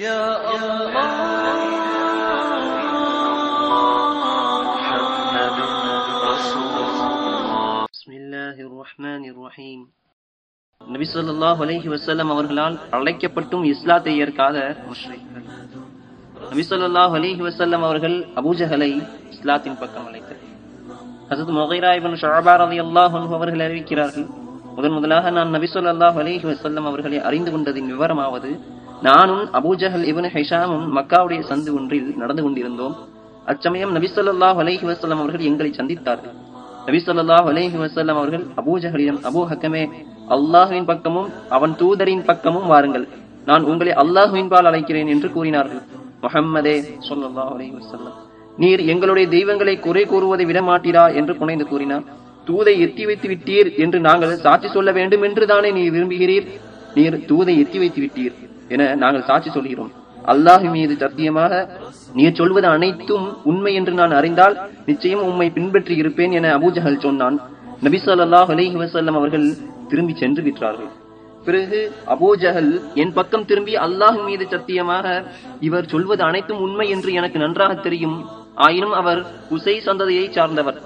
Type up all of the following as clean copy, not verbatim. Ya Allah, Muhammadun Rasulullah. Bismillahirrahmanirrahim. நபி ஸல்லல்லாஹு அலைஹி வஸல்லம் அவர்களால் அழைக்கப்பட்டும் இஸ்லாத்தை ஏற்காத முஷ்ரிக்கள். நபி ஸல்லல்லாஹு அலைஹி வஸல்லம் அவர்கள் அபூஜஹலை இஸ்லாத்தின் பக்கம் அழைத்தார். ஹஜ்ரத் முஃகிரா இப்னு ஷுஅபா ரலியல்லாஹு அன்ஹு அவர்கள் அறிவிக்கிறார்கள், முதன் முதலாக நான் நபி ஸல்லல்லாஹு அலைஹி வஸல்லம் அவர்களை அறிந்து கொண்டதின் விவரமாவது, நானும் அபூஜஹல் இப்னு ஹைஷாமும் மக்காவுடைய சந்து ஒன்றில் நடந்து கொண்டிருந்தோம். அச்சமயம் நபி ஸல்லல்லாஹு அலைஹி வஸல்லம் அவர்கள் எங்களை சந்தித்தார்கள். நபி ஸல்லல்லாஹு அலைஹி வஸல்லம் அவர்கள் அபூஜஹலிடம், அபூ ஹக்கமே, அல்லாஹுவின் பக்கமும் அவன் தூதரின் பக்கமும் வாருங்கள், நான் உங்களை அல்லாஹுவின்பால் அழைக்கிறேன் என்று கூறினார்கள். முஹம்மதே ஸல்லல்லாஹு அலைஹி வஸல்லம், நீர் எங்களுடைய தெய்வங்களை குறை கூறுவதை விடமாட்டீரா என்று புனைந்து கூறினார். தூதை எத்தி வைத்து விட்டீர் என்று நாங்கள் சாட்சி சொல்ல வேண்டும் என்று தானே நீர் விரும்புகிறீர், நீர் தூதை எத்தி வைத்து விட்டீர் என நாங்கள் சாட்சி சொல்கிறோம். அல்லாஹ் மீது சத்தியமாக நீர் சொல்வது அனைத்தும் உண்மை என்று நான் அறிந்தால் நிச்சயம் உம்மை பின்பற்றி இருப்பேன் என அபூஜஹல் சொன்னான். நபி ஸல்லல்லாஹு அலைஹி வஸல்லம் அவர்கள் திரும்பி சென்று விட்டார்கள். பிறகு அபூஜஹல் என் பக்கம் திரும்பி, அல்லாஹ் மீது சத்தியமாக இவர் சொல்வது அனைத்தும் உண்மை என்று எனக்கு நன்றாக தெரியும், ஆயினும் அவர் குசை சந்ததியை சார்ந்தவர்.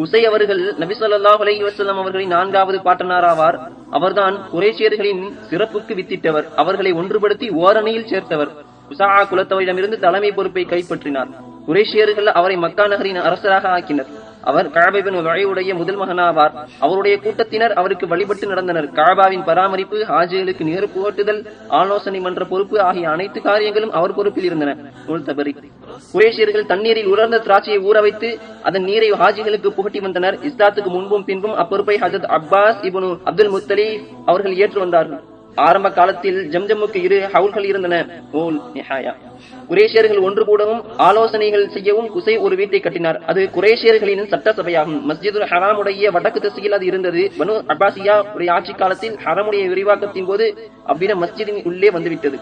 குசை அவர்கள் நபி ஸல்லல்லாஹு அலைஹி வஸல்லம் அவர்களின் 4வது பாட்டனாராவார். அவர்தான் குறைஷியர்களின் சிறப்புக்கு வித்திட்டவர், அவர்களை ஒன்றுபடுத்தி ஓரணியில் சேர்த்தவர். குஸா குலத்தவரிடமிருந்து தலைமை பொறுப்பை கைப்பற்றினார். குறைஷியர்கள் அவரை மக்கா நகரின் அரசராக ஆக்கினர். அவர் கஅப இப்னு உபையுடைய முதல் மகனாவார். அவருடைய கூட்டத்தினர் அவருக்கு வழிபட்டு நடந்தனர். கஅபாவின் பராமரிப்பு, ஹாஜிகளுக்கு நேரு புகட்டுதல், ஆலோசனை மன்ற பொறுப்பு ஆகிய அனைத்து காரியங்களும் அவர் பொறுப்பில் இருந்தன. குறைஷியர்கள் தண்ணீரில் உலர்ந்த திராட்சையை ஊற வைத்து அதன் நீரை ஹாஜிகளுக்கு புகட்டி வந்தனர். இஸ்லாத்துக்கு முன்பும் பின்பும் அப்பொறுப்பை ஹஜ்ரத் அப்பாஸ் இப்னு அப்துல் முத்தலிப் அவர்கள் ஏற்று வந்தார்கள். ஆரம்ப காலத்தில் ஜம்ஜமுக்கு 2 ஹவுல்கள் இருந்தன. குறைஷியர்கள் ஒன்று கூடவும் ஆலோசனைகள் செய்யவும் குசை ஒரு வீட்டை கட்டினார். அது குறைஷியர்களின் சட்டசபையாகும். மஸ்ஜித் அல்-ஹராம் உடைய வடக்கு திசையில் அது இருந்தது. பனு அப்பாசியா உடைய ஆட்சி காலத்தில் ஹரமுடைய விரிவாக்கத்தின் போது அப்படின்னா மஸ்ஜிதின் உள்ளே வந்துவிட்டது.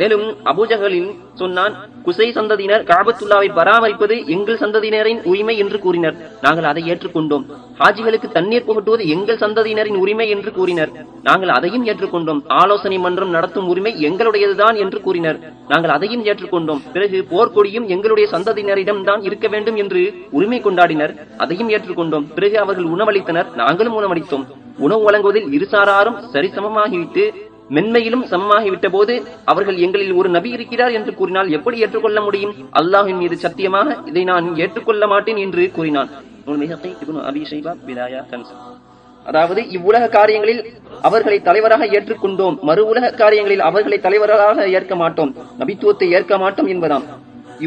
மேலும் அபூஜஹலின் சொன்னான், குசை சந்ததியினர் கஅபத்துல்லாவை பராமரிப்பது எங்கள் சந்ததியினரின் உரிமை என்று கூறினர். நாங்கள் அதை ஏற்றுக்கொண்டோம். ஹாஜிகளுக்கு தண்ணீர் புகட்டுவது எங்கள் சந்ததியினரின் உரிமை என்று கூறினர். நாங்கள் அதையும் ஏற்றுக்கொண்டோம். ஆலோசனை மன்றம் நடத்தும் உரிமை எங்களுடையதுதான் என்று கூறினர். நாங்கள் அதையும் ஏற்றுக்கொண்டோம். பிறகு போர்க்கொடியும் எங்களுடைய சந்ததியினரிடம் தான் இருக்க வேண்டும் என்று உரிமை கொண்டாடினர். அதையும் ஏற்றுக்கொண்டோம். பிறகு அவர்கள் உணவளித்தனர், நாங்களும் உணவளித்தோம். உணவு வழங்குவதில் இருசாராரும் சரிசமமாகிவிட்டு மென்மையிலும் சமமாகிவிட்ட போது அவர்கள் எங்களில் ஒரு நபி இருக்கிறார் என்று கூறினால் எப்படி ஏற்றுக்கொள்ள முடியும்? அல்லாஹ்வின் மீது சத்தியமாக இதை நான் ஏற்றுக்கொள்ள மாட்டேன் என்று கூறினான். அதாவது இவ்வுலக காரியங்களில் அவர்களை தலைவராக ஏற்றுக்கொண்டோம், மறு உலக காரியங்களில் அவர்களை தலைவராக ஏற்க மாட்டோம், நபித்துவத்தை ஏற்க மாட்டோம் என்பதாம்.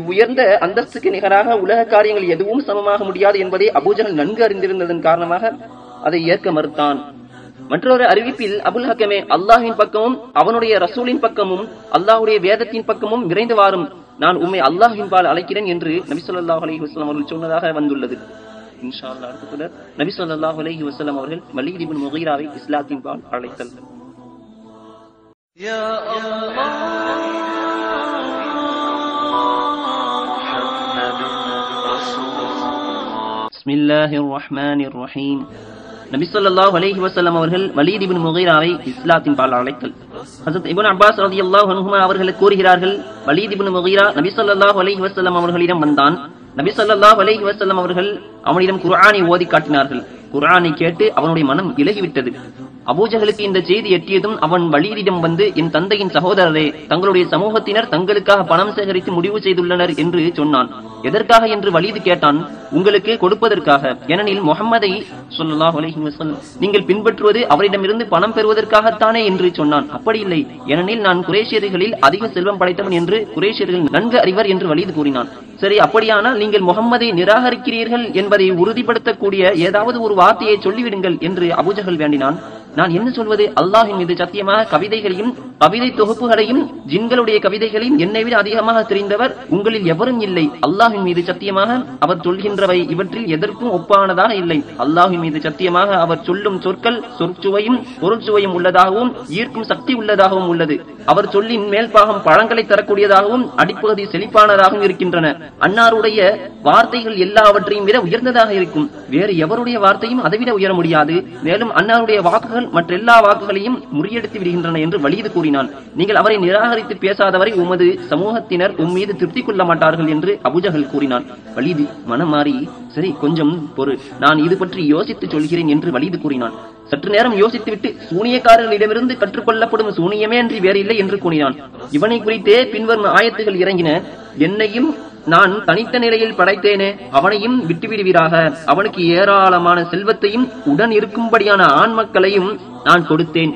இவ்வுயர்ந்த அந்தஸ்துக்கு நிகராக உலக காரியங்கள் எதுவும் சமமாக முடியாது என்பதை அபூஜஹல் நன்கு அறிந்திருந்ததன் காரணமாக அதை ஏற்க மறுத்தான். மற்றொரு அறிவிப்பில், அபுல் ஹக்கமே, அல்லாஹ்வின் பக்கமும் அவனுடைய ரசூலின் பக்கமும் அல்லாஹ்வுடைய வேதத்தின் பக்கமும் விரைந்து வாரும், நான் உம்மை அல்லாஹ்வின்பால் அழைக்கிறேன் என்று நபி ஸல்லல்லாஹு அலைஹி வஸல்லம் அவர்கள் சொன்னதாக வந்துள்ளது. இன்ஷா அல்லாஹ் அடுத்து நபி ஸல்லல்லாஹு அலைஹி வஸல்லம் அவர்கள் வலீத் இப்னு முஃகிராவை இஸ்லாத்தின் பால் அழைத்தல். யா அல்லாஹ் முஹம்மதுர் ரசூலுல்லாஹ். பிஸ்மில்லாஹிர் ரஹ்மானிர் ரஹீம். நபி ஸல்லல்லாஹு அலைஹி வஸல்லம் அவர்கள் வலீத் இப்னு முஃகிராவை இஸ்லாத்தின் பால் அழைத்தல். ஹஜ்ரத் இப்னு அப்பாஸ் ரலியல்லாஹு அன்ஹுமா அவர்கள் கூறுகிறார்கள், வலீத் இப்னு முஃகிரா நபி ஸல்லல்லாஹு அலைஹி வஸல்லம் அவர்களிடம் வந்தான். நபி ஸல்லல்லாஹு அலைஹி வஸல்லம் அவர்கள் அவனிடம் குர்ஆனை ஓதி காட்டினார்கள். குர்ஆனை கேட்டு அவனுடைய மனம் இலகிவிட்டது. அபூஜஹலுக்கு இந்த செய்தி எட்டியதும் அவன் வலீதிடம் வந்து, என் தந்தையின் சகோதரரே, தங்களுடைய சமூகத்தினர் தங்களுக்காக பணம் சேகரித்து முடிவு செய்துள்ளனர் என்று சொன்னான். எதற்காக என்று வலீது கேட்டான். உங்களுக்கு கொடுப்பதற்காக, ஏனெனில் முஹம்மதை ஸல்லல்லாஹு அலைஹி வஸல்லம் நீங்கள் பின்பற்றுவது அவரிடமிருந்து பணம் பெறுவதற்காகத்தானே என்று சொன்னான். அப்படி இல்லை, ஏனெனில் நான் குறைஷியர்களில் அதிக செல்வம் படைத்தவன் என்று குறைஷியர்கள் நன்கு அறிவர் என்று வலீது கூறினான். சரி, அப்படியானால் நீங்கள் முஹம்மதை நிராகரிக்கிறீர்கள் என்பதை உறுதிப்படுத்தக்கூடிய ஏதாவது ஒரு வார்த்தையை சொல்லிவிடுங்கள் என்று அபூஜஹல் வேண்டினான். நான் என்ன சொல்வது? அல்லாஹ்வின் மீது சத்தியமாக கவிதைகளையும் கவிதை தொகுப்புகளையும் ஜின்களுடைய கவிதைகளையும் என்னை விட அதிகமாக தெரிந்தவர் உங்களில் எவரும் இல்லை. அல்லாஹ்வின் மீது சத்தியமாக அவர் சொல்கின்றவை இவற்றில் எதற்கும் ஒப்பானதாக இல்லை. அல்லாஹ்வின் மீது சத்தியமாக அவர் சொல்லும் சொற்கள் சொற்சுவையும் பொருட்சுவையும் உள்ளதாகவும் ஈர்க்கும் சக்தி உள்ளதாகவும் உள்ளது. அவர் சொல்லின் மேல்பாகம் பழங்களை தரக்கூடியதாகவும் அடிப்பகுதி செழிப்பானதாகவும் இருக்கின்றன. அன்னாருடைய வார்த்தைகள் எல்லாவற்றையும் விட உயர்ந்ததாக இருக்கும். வேறு எவருடைய வார்த்தையும் அதைவிட உயர முடியாது. மேலும் அன்னாருடைய வாக்குகள் வாக்குகளுடன் மற்ற எல்லா வாக்குகளையும் முறியடித்து விடுகின்றன என்று வலீது கூறினான். நீங்கள் அவரை நிராகரித்து பேசாதவரை உமது சமூகத்தினர் உம்மீது திருப்தி கொள்ள மாட்டார்கள் என்று அபூஜஹல் கூறினான். வலீது மனம் மாறி, சரி கொஞ்சம் பொறு, நான் இது பற்றி யோசித்து சொல்கிறேன் என்று வலீது கூறினான். சற்று நேரம் யோசித்துவிட்டு, சூனியக்காரர்களிடமிருந்து கற்றுக்கொள்ளப்படும் சூனியமே அன்றி வேறில்லை என்று கூறினான். இவனை குறித்தே பின்வரும் ஆயத்துகள் இறங்கின. என்னையும் நான் தனித்த நிலையில் படைத்தேனே, அவனையும் விட்டுவிடுவீராக. அவனுக்கு ஏராளமான செல்வத்தையும் உடன் இருக்கும்படியான ஆண் மக்களையும் நான் கொடுத்தேன்.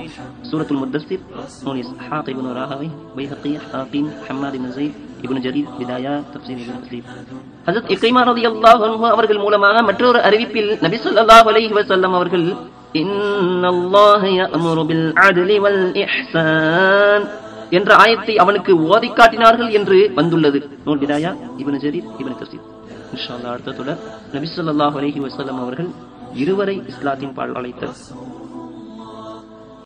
சூரத் அல்-முத்தஸ்ஸிர், ஹாதிம் இப்னு ரஹாவை, பைஹக்கி, ஹாகிம், ஹம்மாத் இப்னு ஸைத், இப்னு ஜரீர், பிதாயா, தஃப்ஸீர் இப்னு கசீர். ஹஜ்ரத் இக்ரிமா ரலியல்லாஹு அன்ஹு அவர்கள் மூலமாக மற்றொரு அறிவிப்பில் நபி ஸல்லல்லாஹு அலைஹி வஸல்லம் அவர்கள், இன்னல்லாஹு யஅமுரு பில் அத்லி வல் இஹ்சான் என்ற ஆயத்தை அவனுக்கு ஓதி காட்டினார்கள் என்று வந்துள்ளது. நூல் பிதாயா, இப்னு ஜரீர், இப்னு கசீர். இன்ஷா அல்லாஹ் அடுத்த தொடர் நபி ஸல்லல்லாஹு அலைஹி வஸல்லம் அவர்கள் இருவரை இஸ்லாத்தின் பால் அழைத்தார்.